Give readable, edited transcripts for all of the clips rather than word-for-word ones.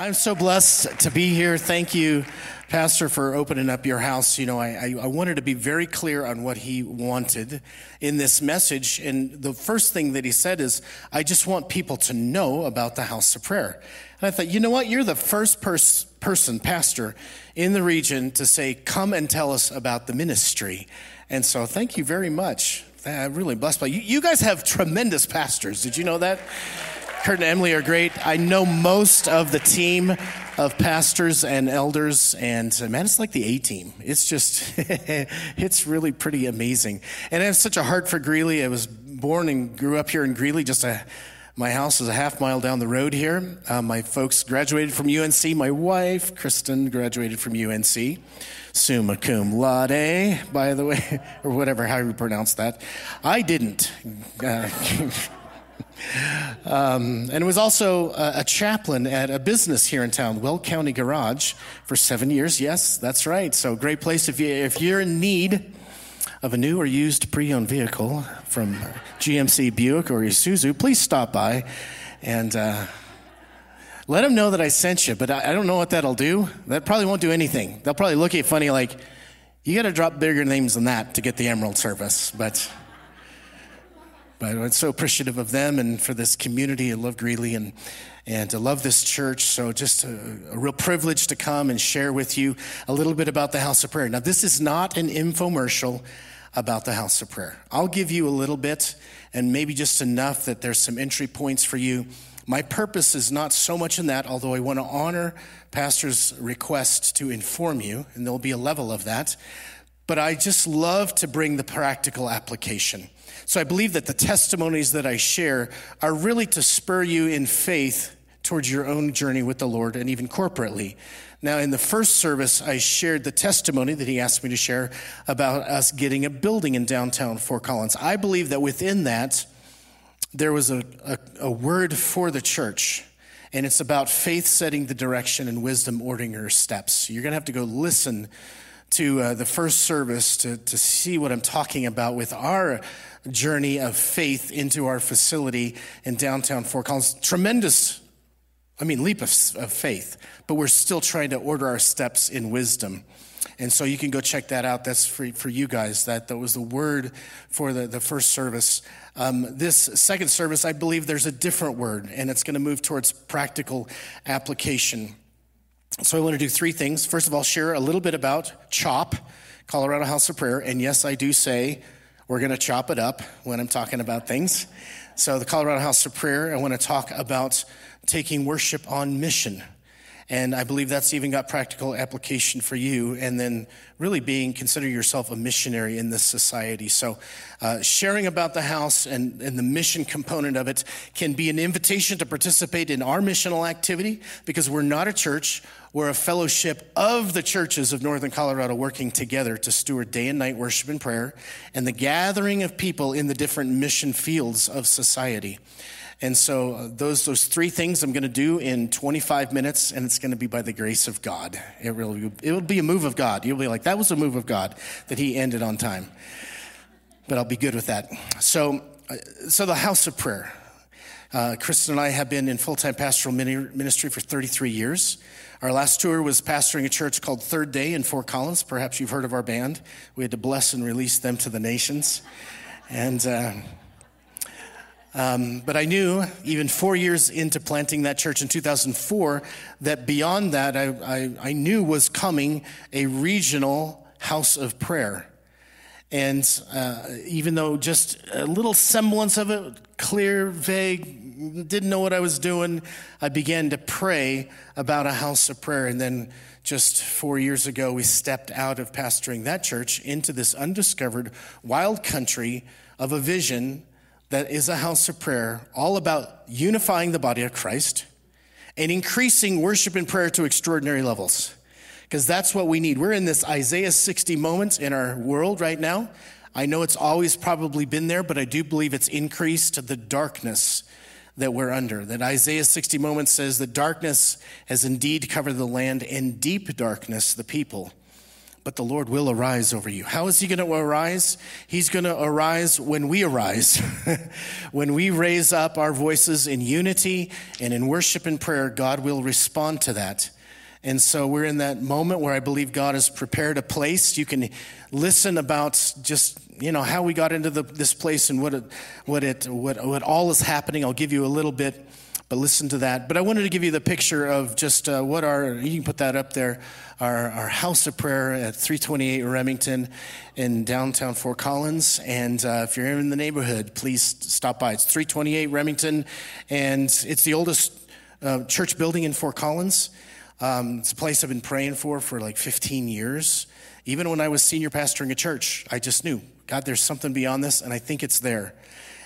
I'm so blessed to be here. Thank you, Pastor, for opening up your house. You know, I wanted to be very clear on what he wanted in this message. And the first thing that he said is, I just want people to know about the House of Prayer. And I thought, you know what? You're the first person, pastor, in the region to say, come and tell us about the ministry. And so thank you very much. I'm really blessed by you. You guys have tremendous pastors. Did you know that? Kurt and Emily are great. I know most of the team of pastors and elders, and man, it's like the A-team. It's just, it's really pretty amazing. And I have such a heart for Greeley. I was born and grew up here in Greeley. My house is a half mile down the road here. My folks graduated from UNC. My wife, Kristen, graduated from UNC. Summa cum laude, by the way, or whatever, how you pronounce that. I didn't. And was also a chaplain at a business here in town, Well County Garage, for 7 years. Yes, that's right. So great place if you're in need of a new or used pre-owned vehicle from GMC, Buick, or Isuzu, please stop by and let them know that I sent you. But I don't know what that'll do. That probably won't do anything. They'll probably look at you funny like, you got to drop bigger names than that to get the Emerald service. But I'm so appreciative of them and for this community. I love Greeley and I love this church. So just a real privilege to come and share with you a little bit about the House of Prayer. Now, this is not an infomercial about the House of Prayer. I'll give you a little bit and maybe just enough that there's some entry points for you. My purpose is not so much in that, although I want to honor Pastor's request to inform you, and there'll be a level of that. But I just love to bring the practical application. So I believe that the testimonies that I share are really to spur you in faith towards your own journey with the Lord and even corporately. Now, in the first service, I shared the testimony that he asked me to share about us getting a building in downtown Fort Collins. I believe that within that, there was a word for the church. And it's about faith setting the direction and wisdom ordering your steps. You're going to have to go listen to the first service to see what I'm talking about with our journey of faith into our facility in downtown Fort Collins. Tremendous, leap of faith, but we're still trying to order our steps in wisdom. And so you can go check that out. That's free for you guys. That was the word for the first service. This second service, I believe there's a different word, and it's going to move towards practical application. So I want to do three things. First of all, share a little bit about CHOP, Colorado House of Prayer. And yes, I do say we're going to chop it up when I'm talking about things. So the Colorado House of Prayer, I want to talk about taking worship on mission. And I believe that's even got practical application for you. And then really consider yourself a missionary in this society. So sharing about the house and the mission component of it can be an invitation to participate in our missional activity, because we're not a church. We're a fellowship of the churches of Northern Colorado working together to steward day and night worship and prayer and the gathering of people in the different mission fields of society. And so those three things I'm going to do in 25 minutes, and it's going to be by the grace of God. It will be a move of God. You'll be like, that was a move of God that he ended on time. But I'll be good with that. So the House of Prayer. Kristen and I have been in full-time pastoral ministry for 33 years. Our last tour was pastoring a church called Third Day in Fort Collins. Perhaps you've heard of our band. We had to bless and release them to the nations. And... but I knew even 4 years into planting that church in 2004 that beyond that I knew was coming a regional house of prayer. And even though just a little semblance of it, clear, vague, didn't know what I was doing, I began to pray about a house of prayer. And then just 4 years ago, we stepped out of pastoring that church into this undiscovered wild country of a vision that is a house of prayer, all about unifying the body of Christ and increasing worship and prayer to extraordinary levels, because that's what we need. We're in this Isaiah 60 moment in our world right now. I know it's always probably been there, but I do believe it's increased the darkness that we're under. That Isaiah 60 moment says the darkness has indeed covered the land, and deep darkness the people. but the Lord will arise over you. How is he going to arise? He's going to arise when we arise. When we raise up our voices in unity and in worship and prayer, God will respond to that. And so we're in that moment where I believe God has prepared a place. You can listen about just, you know, how we got into this place and what all is happening. I'll give you a little bit, but listen to that. But I wanted to give you the picture of just what our, you can put that up there, our House of Prayer at 328 Remington in downtown Fort Collins. And if you're in the neighborhood, please stop by. It's 328 Remington, and it's the oldest church building in Fort Collins. It's a place I've been praying for like 15 years. Even when I was senior pastoring a church, I just knew, God, there's something beyond this, and I think it's there.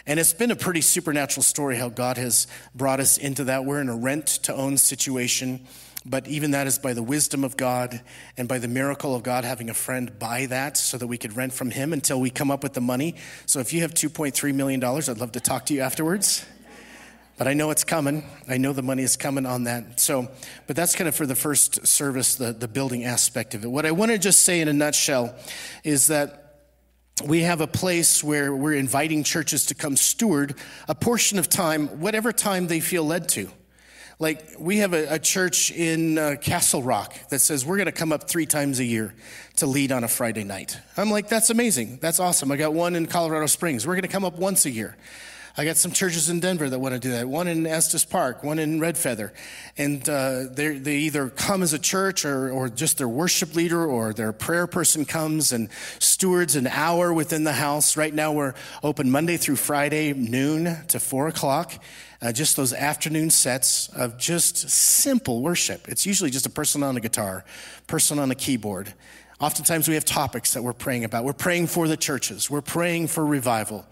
And it's been a pretty supernatural story how God has brought us into that. We're in a rent-to-own situation, but even that is by the wisdom of God and by the miracle of God having a friend buy that so that we could rent from him until we come up with the money. So if you have $2.3 million, I'd love to talk to you afterwards. But I know it's coming. I know the money is coming on that. So, but that's kind of for the first service, the building aspect of it. What I want to just say in a nutshell is that we have a place where we're inviting churches to come steward a portion of time, whatever time they feel led to. Like we have a church in Castle Rock that says we're going to come up 3 times a year to lead on a Friday night. I'm like, that's amazing. That's awesome. I got one in Colorado Springs. We're going to come up once a year. I got some churches in Denver that want to do that. One in Estes Park, one in Red Feather. And they either come as a church or just their worship leader or their prayer person comes and stewards an hour within the house. Right now we're open Monday through Friday, noon to 4 o'clock. Just those afternoon sets of just simple worship. It's usually just a person on a guitar, person on a keyboard. Oftentimes we have topics that we're praying about. We're praying for the churches. We're praying for revival.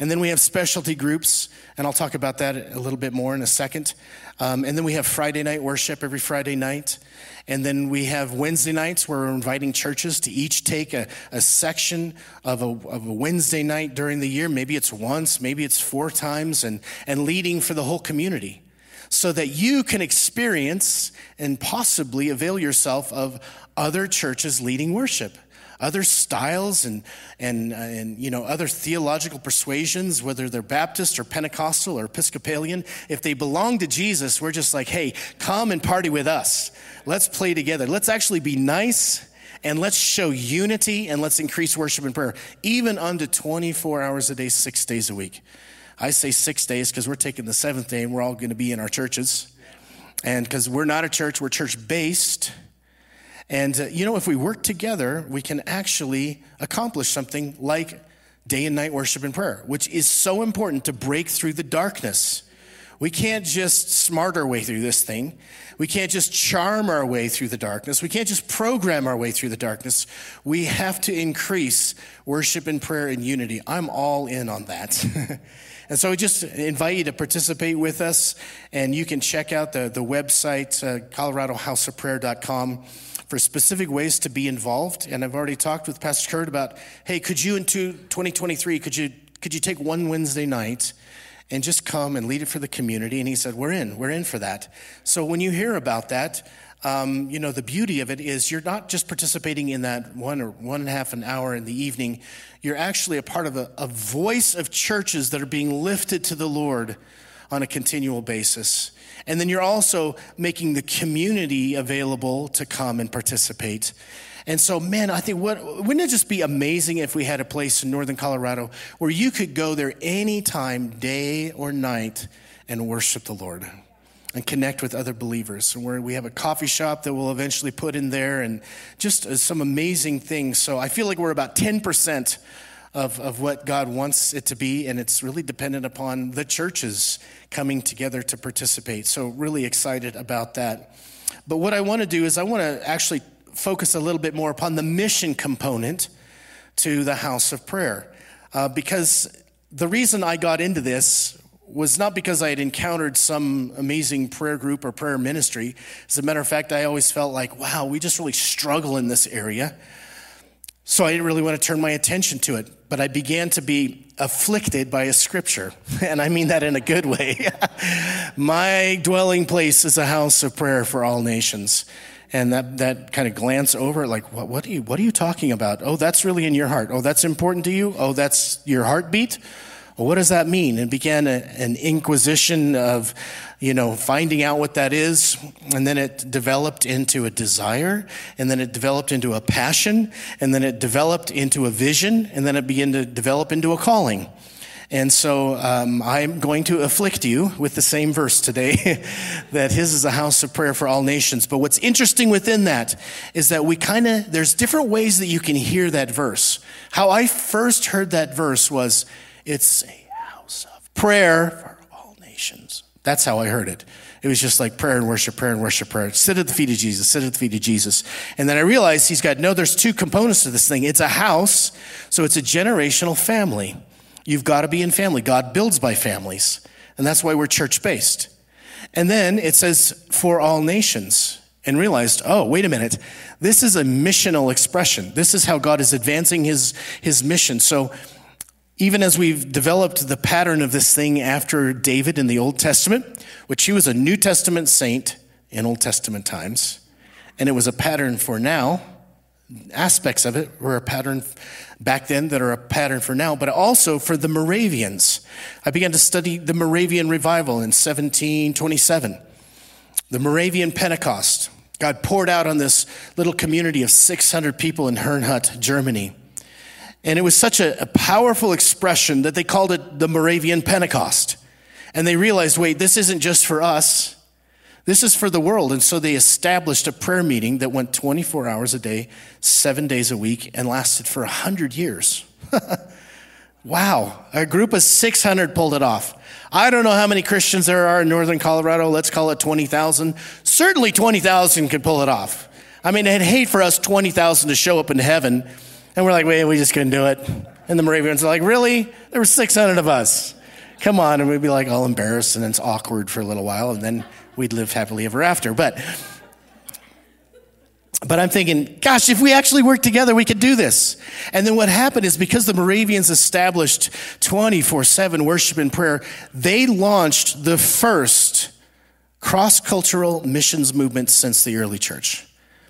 And then we have specialty groups, and I'll talk about that a little bit more in a second. And then we have Friday night worship every Friday night. And then we have Wednesday nights where we're inviting churches to each take a section of a Wednesday night during the year. Maybe it's once, maybe it's 4 times, and leading for the whole community so that you can experience and possibly avail yourself of other churches leading worship. Other styles and you know, other theological persuasions, whether they're Baptist or Pentecostal or Episcopalian, if they belong to Jesus, we're just like, hey, come and party with us. Let's play together. Let's actually be nice and let's show unity and let's increase worship and prayer, even under 24 hours a day, 6 days a week. I say 6 days because we're taking the 7th day and we're all going to be in our churches. And because we're not a church, we're church-based. And, you know, if we work together, we can actually accomplish something like day and night worship and prayer, which is so important to break through the darkness. We can't just smart our way through this thing. We can't just charm our way through the darkness. We can't just program our way through the darkness. We have to increase worship and prayer and unity. I'm all in on that. And so I just invite you to participate with us. And you can check out the website, coloradohouseofprayer.com. for specific ways to be involved. And I've already talked with Pastor Kurt about, hey, could you in 2023, could you take one Wednesday night and just come and lead it for the community? And he said, we're in for that. So when you hear about that, you know, the beauty of it is you're not just participating in that 1 or 1.5 hours in the evening. You're actually a part of a voice of churches that are being lifted to the Lord on a continual basis. And then you're also making the community available to come and participate. And so, man, I think, wouldn't it just be amazing if we had a place in northern Colorado where you could go there anytime, day or night, and worship the Lord and connect with other believers. And where we have a coffee shop that we'll eventually put in there and just some amazing things. So I feel like we're about 10% of what God wants it to be, and it's really dependent upon the churches coming together to participate. So really excited about that. But what I want to do is I want to actually focus a little bit more upon the mission component to the House of Prayer, because the reason I got into this was not because I had encountered some amazing prayer group or prayer ministry. As a matter of fact, I always felt like, wow, we just really struggle in this area. So I didn't really want to turn my attention to it, but I began to be afflicted by a scripture, and I mean that in a good way. My dwelling place is a house of prayer for all nations. and that kind of glance over, like, what are you talking about? Oh, that's really in your heart. Oh, that's important to you. Oh, that's your heartbeat. Well, what does that mean? And began an inquisition of, finding out what that is. And then it developed into a desire. And then it developed into a passion. And then it developed into a vision. And then it began to develop into a calling. And so I'm going to afflict you with the same verse today, that his is a house of prayer for all nations. But what's interesting within that is that there's different ways that you can hear that verse. How I first heard that verse was, it's a house of prayer for all nations. That's how I heard it. It was just like prayer and worship, prayer and worship, prayer. Sit at the feet of Jesus, sit at the feet of Jesus. And then I realized there's two components to this thing. It's a house, so it's a generational family. You've got to be in family. God builds by families. And that's why we're church-based. And then it says, for all nations. And realized, oh, wait a minute. This is a missional expression. This is how God is advancing his mission. So even as we've developed the pattern of this thing after David in the Old Testament, which he was a New Testament saint in Old Testament times, and it was a pattern for now. Aspects of it were a pattern back then that are a pattern for now, but also for the Moravians. I began to study the Moravian revival in 1727, the Moravian Pentecost. God poured out on this little community of 600 people in Herrnhut, Germany. And it was such a powerful expression that they called it the Moravian Pentecost. And they realized, wait, this isn't just for us. This is for the world. And so they established a prayer meeting that went 24 hours a day, 7 days a week, and lasted for 100 years. Wow. A group of 600 pulled it off. I don't know how many Christians there are in northern Colorado. Let's call it 20,000. Certainly 20,000 could pull it off. I mean, I'd hate for us 20,000 to show up in heaven. And we're like, wait, we just couldn't do it. And the Moravians are like, really? There were 600 of us. Come on. And we'd be like all embarrassed, and it's awkward for a little while, and then we'd live happily ever after. But I'm thinking, gosh, if we actually worked together, we could do this. And then what happened is, because the Moravians established 24/7 worship and prayer, they launched the first cross-cultural missions movement since the early church.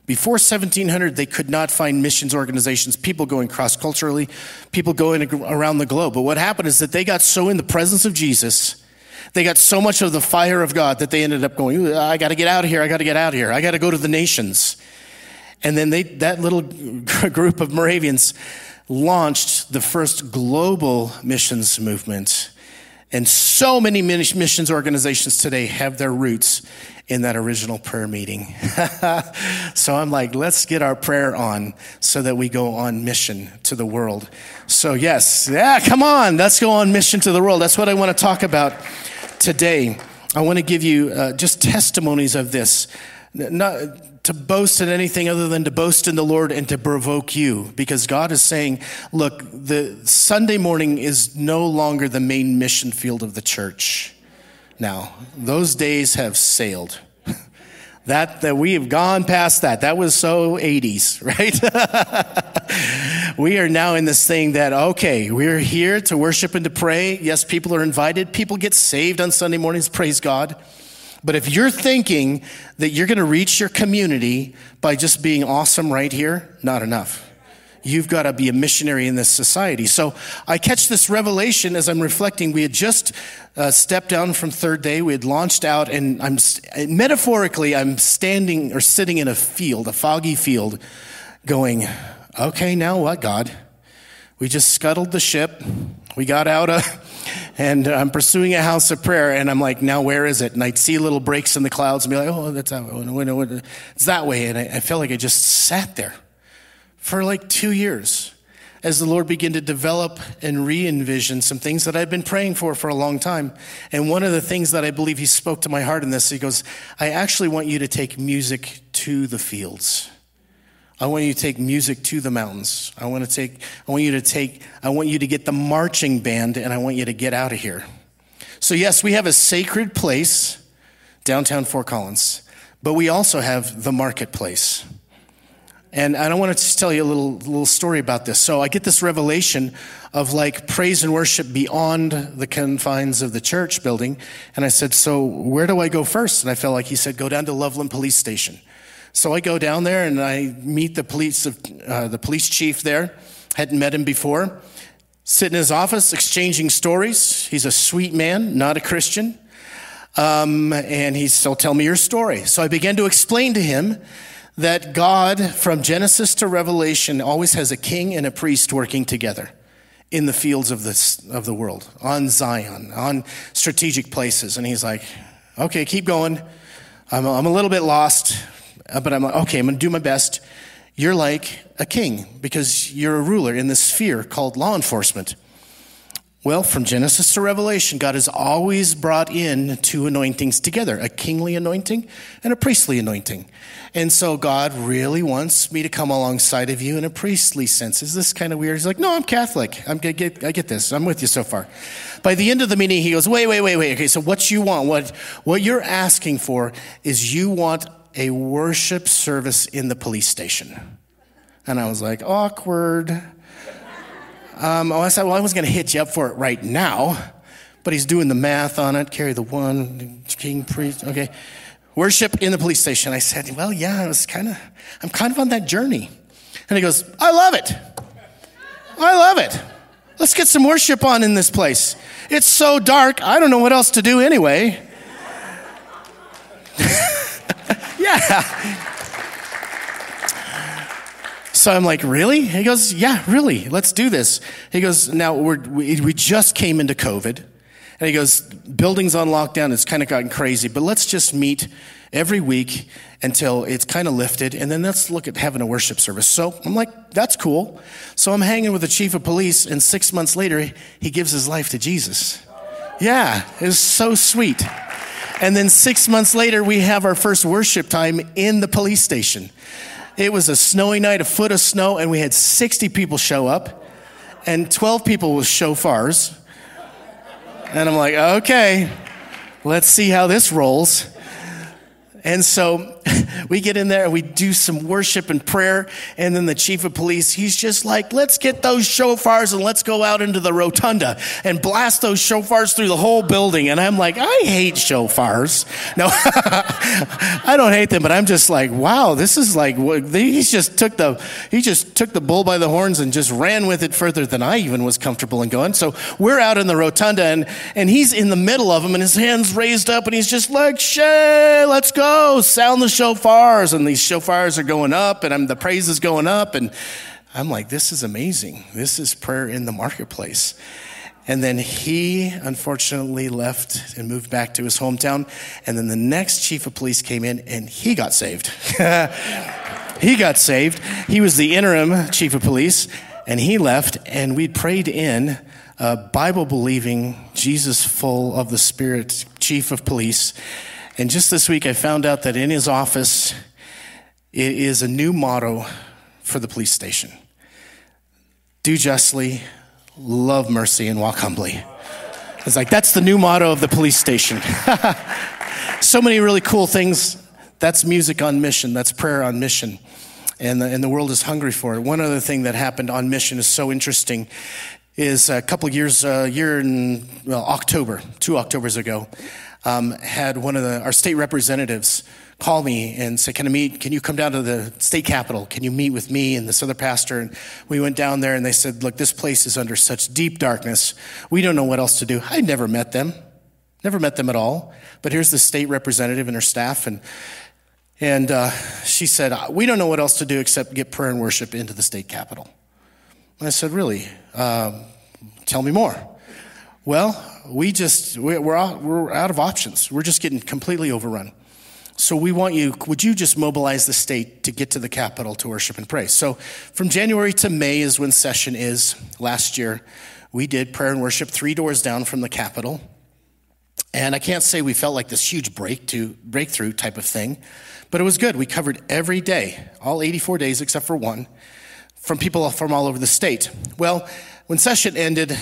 Before 1700, they could not find missions organizations, people going cross-culturally, people going around the globe. But what happened is that they got so in the presence of Jesus, they got so much of the fire of God that they ended up going, I got to get out of here. I got to go to the nations. And then that little group of Moravians launched the first global missions movement. And so many missions organizations today have their roots in that original prayer meeting. So I'm like, let's get our prayer on so that we go on mission to the world. So yes, come on, let's go on mission to the world. That's what I want to talk about today. I want to give you just testimonies of this. Not to boast in anything other than to boast in the Lord and to provoke you, because God is saying, look, the Sunday morning is no longer the main mission field of the church. Now, those days have sailed. That we have gone past that. That was so 80s, right? We are now in this thing that, okay, we're here to worship and to pray. Yes, people are invited. People get saved on Sunday mornings. Praise God. But if you're thinking that you're going to reach your community by just being awesome right here, not enough. You've got to be a missionary in this society. So I catch this revelation as I'm reflecting. We had just stepped down from Third Day. We had launched out, and I'm standing or sitting in a field, a foggy field, going, okay, now what, God? We just scuttled the ship. We got out and I'm pursuing a house of prayer, and I'm like, now where is it? And I'd see little breaks in the clouds and be like, oh, that's that way. It's that way. And I felt like I just sat there for like 2 years as the Lord began to develop and re-envision some things that I'd been praying for a long time. And one of the things that I believe he spoke to my heart in this, he goes, I actually want you to take music to the fields. I want you to take music to the mountains. I want you to get the marching band, and I want you to get out of here. So yes, we have a sacred place, downtown Fort Collins, but we also have the marketplace. And I want to just tell you a little story about this. So I get this revelation of like praise and worship beyond the confines of the church building. And I said, so where do I go first? And I felt like he said, go down to Loveland Police Station. So I go down there and I meet the police chief there. Hadn't met him before. Sit in his office, exchanging stories. He's a sweet man, not a Christian. And he's still, tell me your story. So I began to explain to him that God, from Genesis to Revelation, always has a king and a priest working together in the fields of the world, on Zion, on strategic places. And he's like, okay, keep going. I'm a little bit lost, but I'm like, okay, I'm going to do my best. You're like a king because you're a ruler in this sphere called law enforcement. Well, from Genesis to Revelation, God has always brought in two anointings together, a kingly anointing and a priestly anointing. And so God really wants me to come alongside of you in a priestly sense. Is this kind of weird? He's like, no, I'm Catholic. I get this. I'm with you so far. By the end of the meeting, he goes, wait. Okay, so what you want, what you're asking for is you want a worship service in the police station. And I was like, awkward. I said, well, I was going to hit you up for it right now, but he's doing the math on it. Carry the one, king, priest, okay. Worship in the police station. I said, well, yeah, I'm kind of on that journey. And he goes, I love it. Let's get some worship on in this place. It's so dark, I don't know what else to do anyway. Yeah. So I'm like, really? He goes, yeah, really. Let's do this. He goes, now we just came into COVID. And he goes, buildings on lockdown. It's kind of gotten crazy. But let's just meet every week until it's kind of lifted. And then let's look at having a worship service. So I'm like, that's cool. So I'm hanging with the chief of police. And 6 months later, he gives his life to Jesus. Yeah, it was so sweet. And then 6 months later, we have our first worship time in the police station. It was a snowy night, a foot of snow, and we had 60 people show up, and 12 people with shofars. And I'm like, okay, let's see how this rolls. And so we get in there, and we do some worship and prayer, and then the chief of police, he's just like, let's get those shofars, and let's go out into the rotunda and blast those shofars through the whole building. And I'm like, I hate shofars. No, I don't hate them, but I'm just like, wow, this is like, he just took the bull by the horns and just ran with it further than I even was comfortable in going. So we're out in the rotunda, and he's in the middle of them, and his hand's raised up, and he's just like, Shay, let's go, sound the shofars, and these shofars are going up, and the praise is going up, and I'm like, this is amazing. This is prayer in the marketplace. And then he unfortunately left and moved back to his hometown, and then the next chief of police came in, and he got saved. He got saved. He was the interim chief of police, and he left, and we prayed in a Bible-believing, Jesus full of the Spirit chief of police. And just this week, I found out that in his office, it is a new motto for the police station. Do justly, love mercy, and walk humbly. It's like, that's the new motto of the police station. So many really cool things. That's music on mission. That's prayer on mission. And the world is hungry for it. One other thing that happened on mission is so interesting is a couple years, two Octobers ago, had one of our state representatives call me and say, can you come down to the state capitol? Can you meet with me and this other pastor? And we went down there and they said, look, this place is under such deep darkness. We don't know what else to do. I never met them at all. But here's the state representative and her staff. And she said, we don't know what else to do except get prayer and worship into the state capitol. And I said, really? Tell me more. Well, we're out of options. We're just getting completely overrun. So we want you, would you just mobilize the state to get to the Capitol to worship and pray? So from January to May is when session is. Last year, we did prayer and worship 3 doors down from the Capitol. And I can't say we felt like this huge breakthrough type of thing, but it was good. We covered every day, all 84 days except for one, from people from all over the state. Well, when session ended,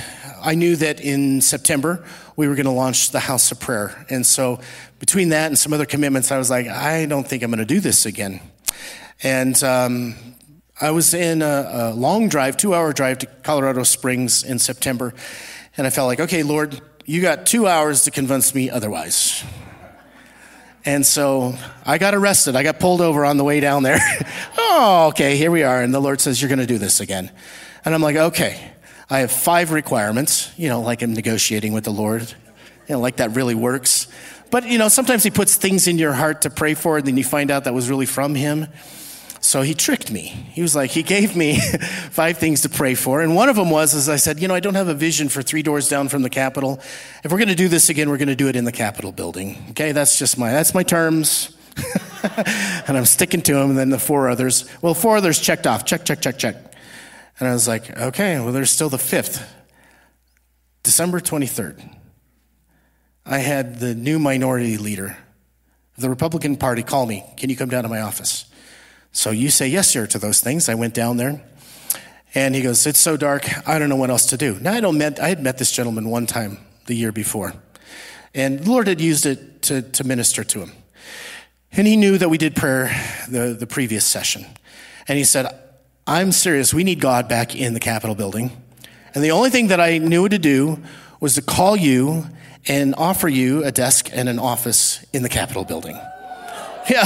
I knew that in September, we were going to launch the House of Prayer. And so between that and some other commitments, I was like, I don't think I'm going to do this again. And I was in a long drive, 2-hour drive to Colorado Springs in September. And I felt like, okay, Lord, you got 2 hours to convince me otherwise. And so I got arrested. I got pulled over on the way down there. Oh, okay, here we are. And the Lord says, you're going to do this again. And I'm like, okay, I have 5 requirements, you know, like I'm negotiating with the Lord, you know, like that really works. But, you know, sometimes he puts things in your heart to pray for, and then you find out that was really from him. So he tricked me. He was like, he gave me 5 things to pray for. And one of them was, as I said, you know, I don't have a vision for 3 doors down from the Capitol. If we're going to do this again, we're going to do it in the Capitol building. Okay, that's my terms. And I'm sticking to them. And then the 4 others, well, 4 others checked off, check. And I was like, okay, well, there's still the 5th, December 23rd. I had the new minority leader of the Republican Party call me. Can you come down to my office? So you say yes, sir, to those things. I went down there, and he goes, it's so dark, I don't know what else to do. Now, I had met this gentleman one time the year before, and the Lord had used it to minister to him. And he knew that we did prayer the previous session. And he said, I'm serious, we need God back in the Capitol building. And the only thing that I knew to do was to call you and offer you a desk and an office in the Capitol building. Yeah.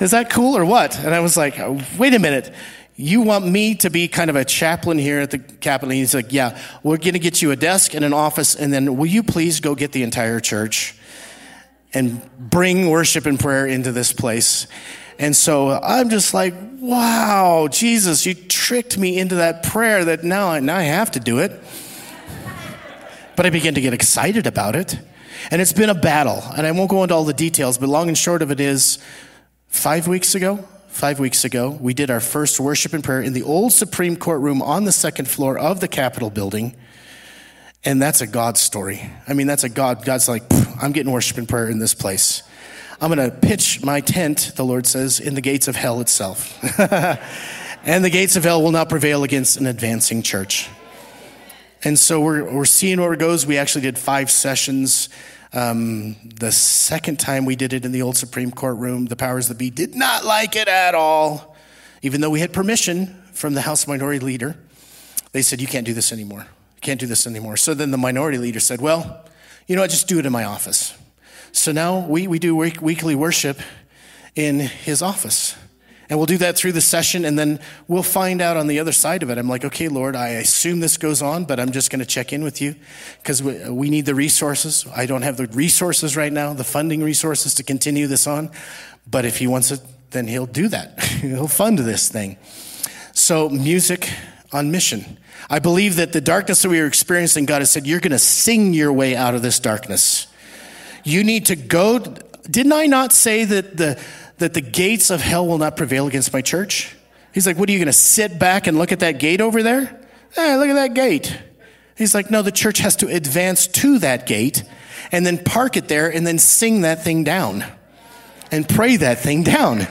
Is that cool or what? And I was like, wait a minute. You want me to be kind of a chaplain here at the Capitol? And he's like, yeah, we're going to get you a desk and an office. And then will you please go get the entire church and bring worship and prayer into this place? And so I'm just like, wow, Jesus, you tricked me into that prayer that now I have to do it. But I began to get excited about it. And it's been a battle. And I won't go into all the details, but long and short of it is, 5 weeks ago, we did our first worship and prayer in the old Supreme Court room on the 2nd floor of the Capitol building. And that's a God story. I mean, God's like, I'm getting worship and prayer in this place. I'm going to pitch my tent, the Lord says, in the gates of hell itself. And the gates of hell will not prevail against an advancing church. And so we're seeing where it goes. We actually did 5 sessions. The second time we did it in the old Supreme Court room, the powers that be did not like it at all. Even though we had permission from the House Minority Leader, they said, you can't do this anymore. You can't do this anymore. So then the Minority Leader said, well, you know what, just do it in my office. So now we do weekly worship in his office. And we'll do that through the session, and then we'll find out on the other side of it. I'm like, okay, Lord, I assume this goes on, but I'm just going to check in with you because we need the resources. I don't have the resources right now, the funding resources to continue this on. But if he wants it, then he'll do that. He'll fund this thing. So music on mission. I believe that the darkness that we are experiencing, God has said, you're going to sing your way out of this darkness. You need to go. Didn't I not say that the gates of hell will not prevail against my church? He's like, what, are you going to sit back and look at that gate over there? Hey, look at that gate. He's like, no, the church has to advance to that gate and then park it there and then sing that thing down and pray that thing down.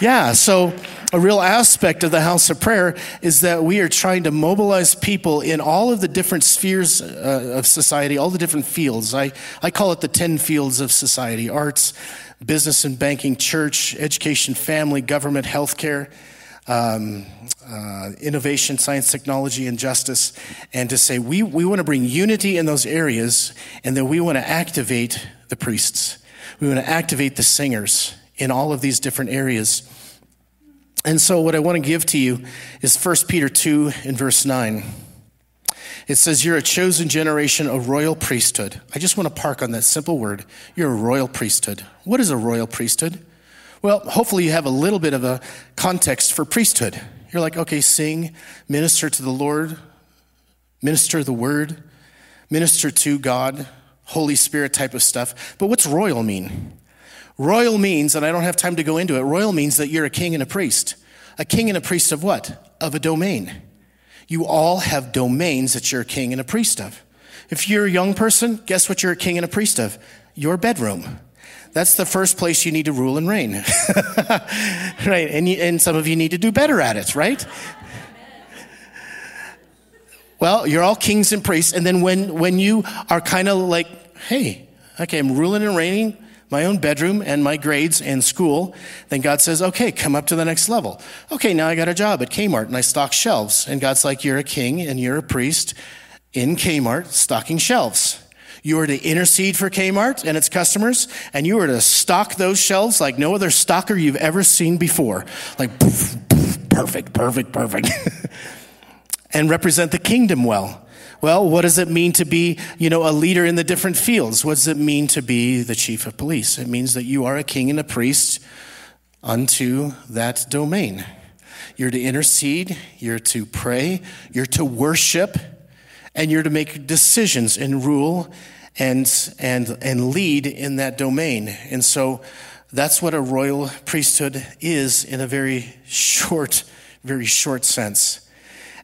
Yeah, so a real aspect of the House of Prayer is that we are trying to mobilize people in all of the different spheres of society, all the different fields. I call it the 10 fields of society: arts, business and banking, church, education, family, government, healthcare, innovation, science, technology, and justice. And to say we want to bring unity in those areas, and then we want to activate the priests. We want to activate the singers in all of these different areas. And so what I want to give to you is 1 Peter 2 and verse 9. It says, you're a chosen generation, a royal priesthood. I just want to park on that simple word. You're a royal priesthood. What is a royal priesthood? Well, hopefully you have a little bit of a context for priesthood. You're like, okay, sing, minister to the Lord, minister the word, minister to God, Holy Spirit type of stuff. But what's royal mean? Royal means, and I don't have time to go into it, royal means that you're a king and a priest. A king and a priest of what? Of a domain. You all have domains that you're a king and a priest of. If you're a young person, guess what you're a king and a priest of? Your bedroom. That's the first place you need to rule and reign. Right? And some of you need to do better at it, right? Well, you're all kings and priests. And then when you are kind of like, hey, okay, I'm ruling and reigning my own bedroom and my grades and school, then God says, okay, come up to the next level. Okay, now I got a job at Kmart and I stock shelves. And God's like, you're a king and you're a priest in Kmart stocking shelves. You are to intercede for Kmart and its customers, and you are to stock those shelves like no other stocker you've ever seen before. Like, poof, poof, perfect. And represent the kingdom well. Well, what does it mean to be, a leader in the different fields? What does it mean to be the chief of police? It means that you are a king and a priest unto that domain. You're to intercede, you're to pray, you're to worship, and you're to make decisions and rule and lead in that domain. And so that's what a royal priesthood is in a very short sense.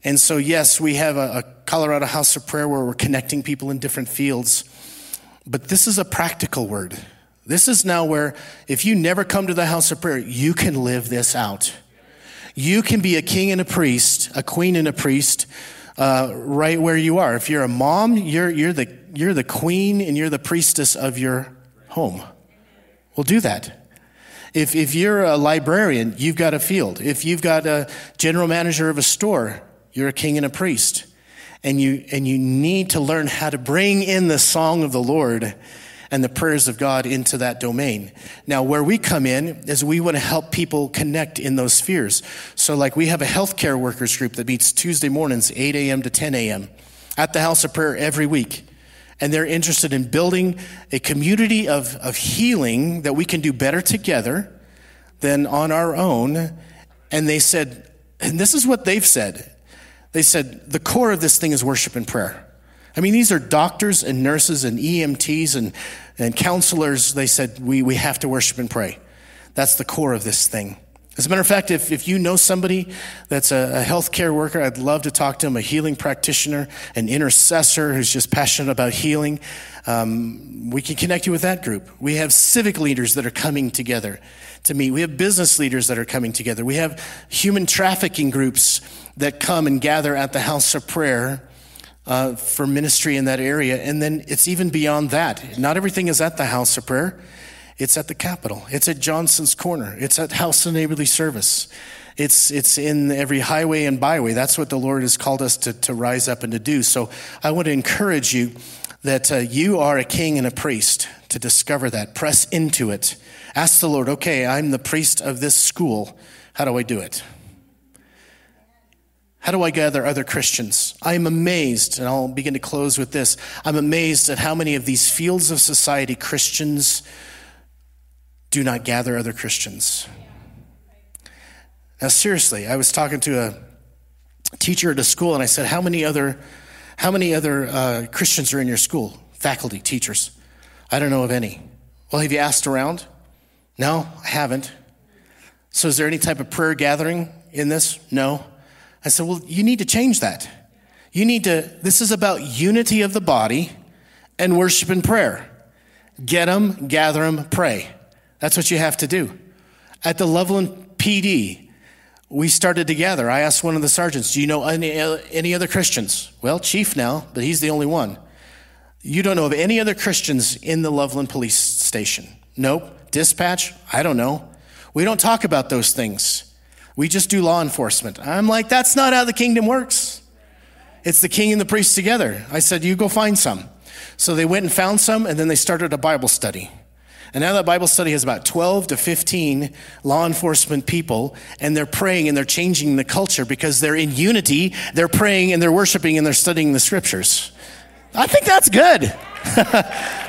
And so, yes, we have a Colorado House of Prayer where we're connecting people in different fields. But this is a practical word. This is now where if you never come to the House of Prayer, you can live this out. You can be a king and a priest, a queen and a priest, right where you are. If you're a mom, you're the queen and you're the priestess of your home. Well, do that. If you're a librarian, you've got a field. If you've got a general manager of a store, you're a king and a priest. And you need to learn how to bring in the song of the Lord and the prayers of God into that domain. Now, where we come in is we want to help people connect in those spheres. So like we have a healthcare workers group that meets Tuesday mornings, 8 a.m. to 10 a.m. at the House of Prayer every week. And they're interested in building a community of healing that we can do better together than on our own. And they said, and this is what they've said. They said, the core of this thing is worship and prayer. I mean, these are doctors and nurses and EMTs and counselors. They said, we have to worship and pray. That's the core of this thing. As a matter of fact, if you know somebody that's a healthcare worker, I'd love to talk to them, a healing practitioner, an intercessor who's just passionate about healing. We can connect you with that group. We have civic leaders that are coming together to meet. We have business leaders that are coming together. We have human trafficking groups that come and gather at the House of Prayer for ministry in that area. And then it's even beyond that. Not everything is at the House of Prayer. It's at the Capitol. It's at Johnson's Corner. It's at House of Neighborly Service. It's in every highway and byway. That's what the Lord has called us to rise up and to do. So I want to encourage you that you are a king and a priest, to discover that. Press into it. Ask the Lord, okay, I'm the priest of this school. How do I do it? How do I gather other Christians? I'm amazed, and I'll begin to close with this. I'm amazed at how many of these fields of society Christians do not gather other Christians. Now, seriously, I was talking to a teacher at a school, and I said, how many other Christians are in your school? Faculty, teachers. I don't know of any. Well, have you asked around? No, I haven't. So is there any type of prayer gathering in this? No. I said, well, you need to change that. This is about unity of the body and worship and prayer. Get them, gather them, pray. That's what you have to do. At the Loveland PD, we started to gather. I asked one of the sergeants, do you know any other Christians? Well, chief now, but he's the only one. You don't know of any other Christians in the Loveland Police Station? Nope. Dispatch? I don't know. We don't talk about those things. We just do law enforcement. I'm like, that's not how the kingdom works. It's the king and the priest together. I said, you go find some. So they went and found some, and then they started a Bible study. And now that Bible study has about 12 to 15 law enforcement people, and they're praying and they're changing the culture because they're in unity. They're praying and they're worshiping and they're studying the scriptures. I think that's good.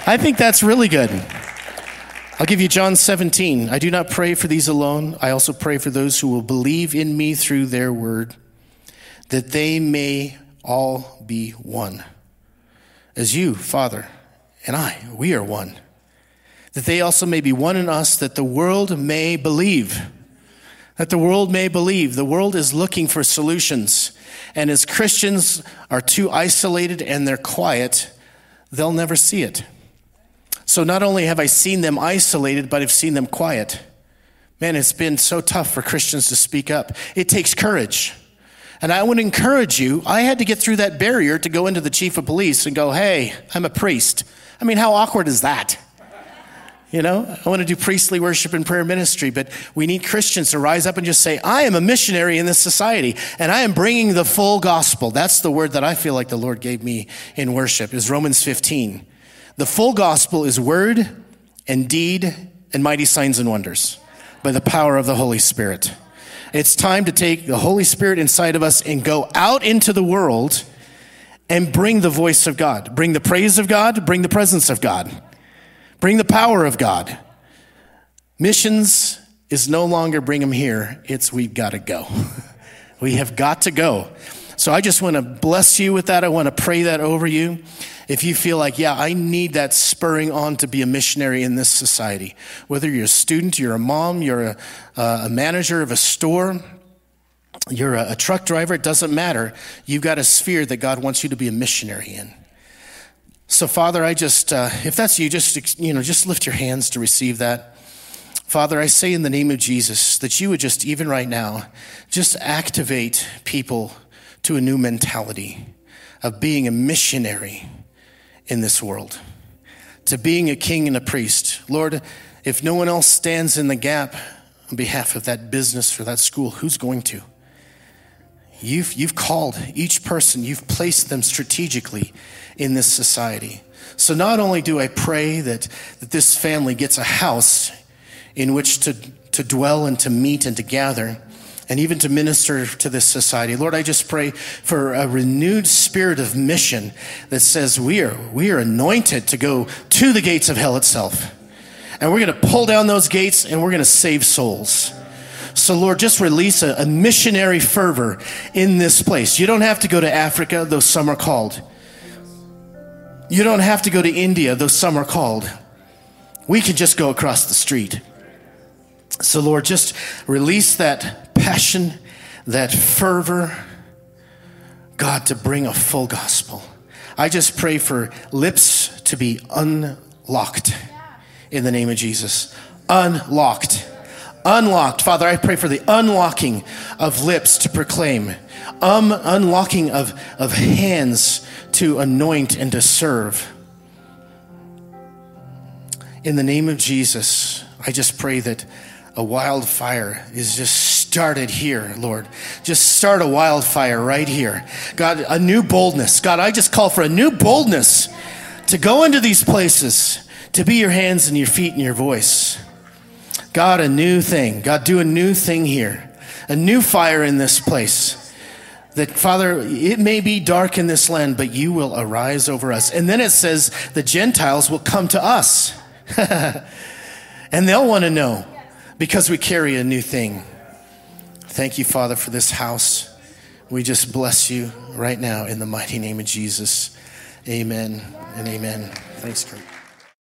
I think that's really good. I'll give you John 17. I do not pray for these alone. I also pray for those who will believe in me through their word, that they may all be one. As you, Father, and I, we are one. That they also may be one in us, that the world may believe. That the world may believe. The world is looking for solutions. And as Christians are too isolated and they're quiet, they'll never see it. So not only have I seen them isolated, but I've seen them quiet. Man, it's been so tough for Christians to speak up. It takes courage. And I would encourage you, I had to get through that barrier to go into the chief of police and go, hey, I'm a priest. I mean, how awkward is that? I want to do priestly worship and prayer ministry, but we need Christians to rise up and just say, I am a missionary in this society, and I am bringing the full gospel. That's the word that I feel like the Lord gave me in worship, is Romans 15. The full gospel is word and deed and mighty signs and wonders by the power of the Holy Spirit. It's time to take the Holy Spirit inside of us and go out into the world and bring the voice of God, bring the praise of God, bring the presence of God, bring the power of God. Missions is no longer bring them here. It's we've got to go. We have got to go. So I just want to bless you with that. I want to pray that over you. If you feel like, yeah, I need that spurring on to be a missionary in this society, whether you're a student, you're a mom, you're a manager of a store, you're a truck driver, it doesn't matter. You've got a sphere that God wants you to be a missionary in. So Father, I just, if that's you, just lift your hands to receive that. Father, I say in the name of Jesus that you would just, even right now, just activate people to a new mentality of being a missionary in this world, to being a king and a priest. Lord, if no one else stands in the gap on behalf of that business or that school, who's going to? You've called each person, you've placed them strategically in this society. So not only do I pray that this family gets a house in which to dwell and to meet and to gather and even to minister to this society. Lord, I just pray for a renewed spirit of mission that says we are anointed to go to the gates of hell itself. And we're going to pull down those gates and we're going to save souls. So Lord, just release a missionary fervor in this place. You don't have to go to Africa, though some are called. You don't have to go to India, though some are called. We can just go across the street. So Lord, just release that passion, that fervor, God, to bring a full gospel. I just pray for lips to be unlocked in the name of Jesus. Unlocked. Unlocked. Father, I pray for the unlocking of lips to proclaim. Unlocking of hands to anoint and to serve. In the name of Jesus, I just pray that a wildfire is just started here, Lord. Just start a wildfire right here. God, a new boldness. God, I just call for a new boldness to go into these places, to be your hands and your feet and your voice. God, a new thing. God, do a new thing here. A new fire in this place. That, Father, it may be dark in this land, but you will arise over us. And then it says the Gentiles will come to us. And they'll want to know because we carry a new thing. Thank you, Father, for this house. We just bless you right now in the mighty name of Jesus. Amen and amen. Thanks, Kurt.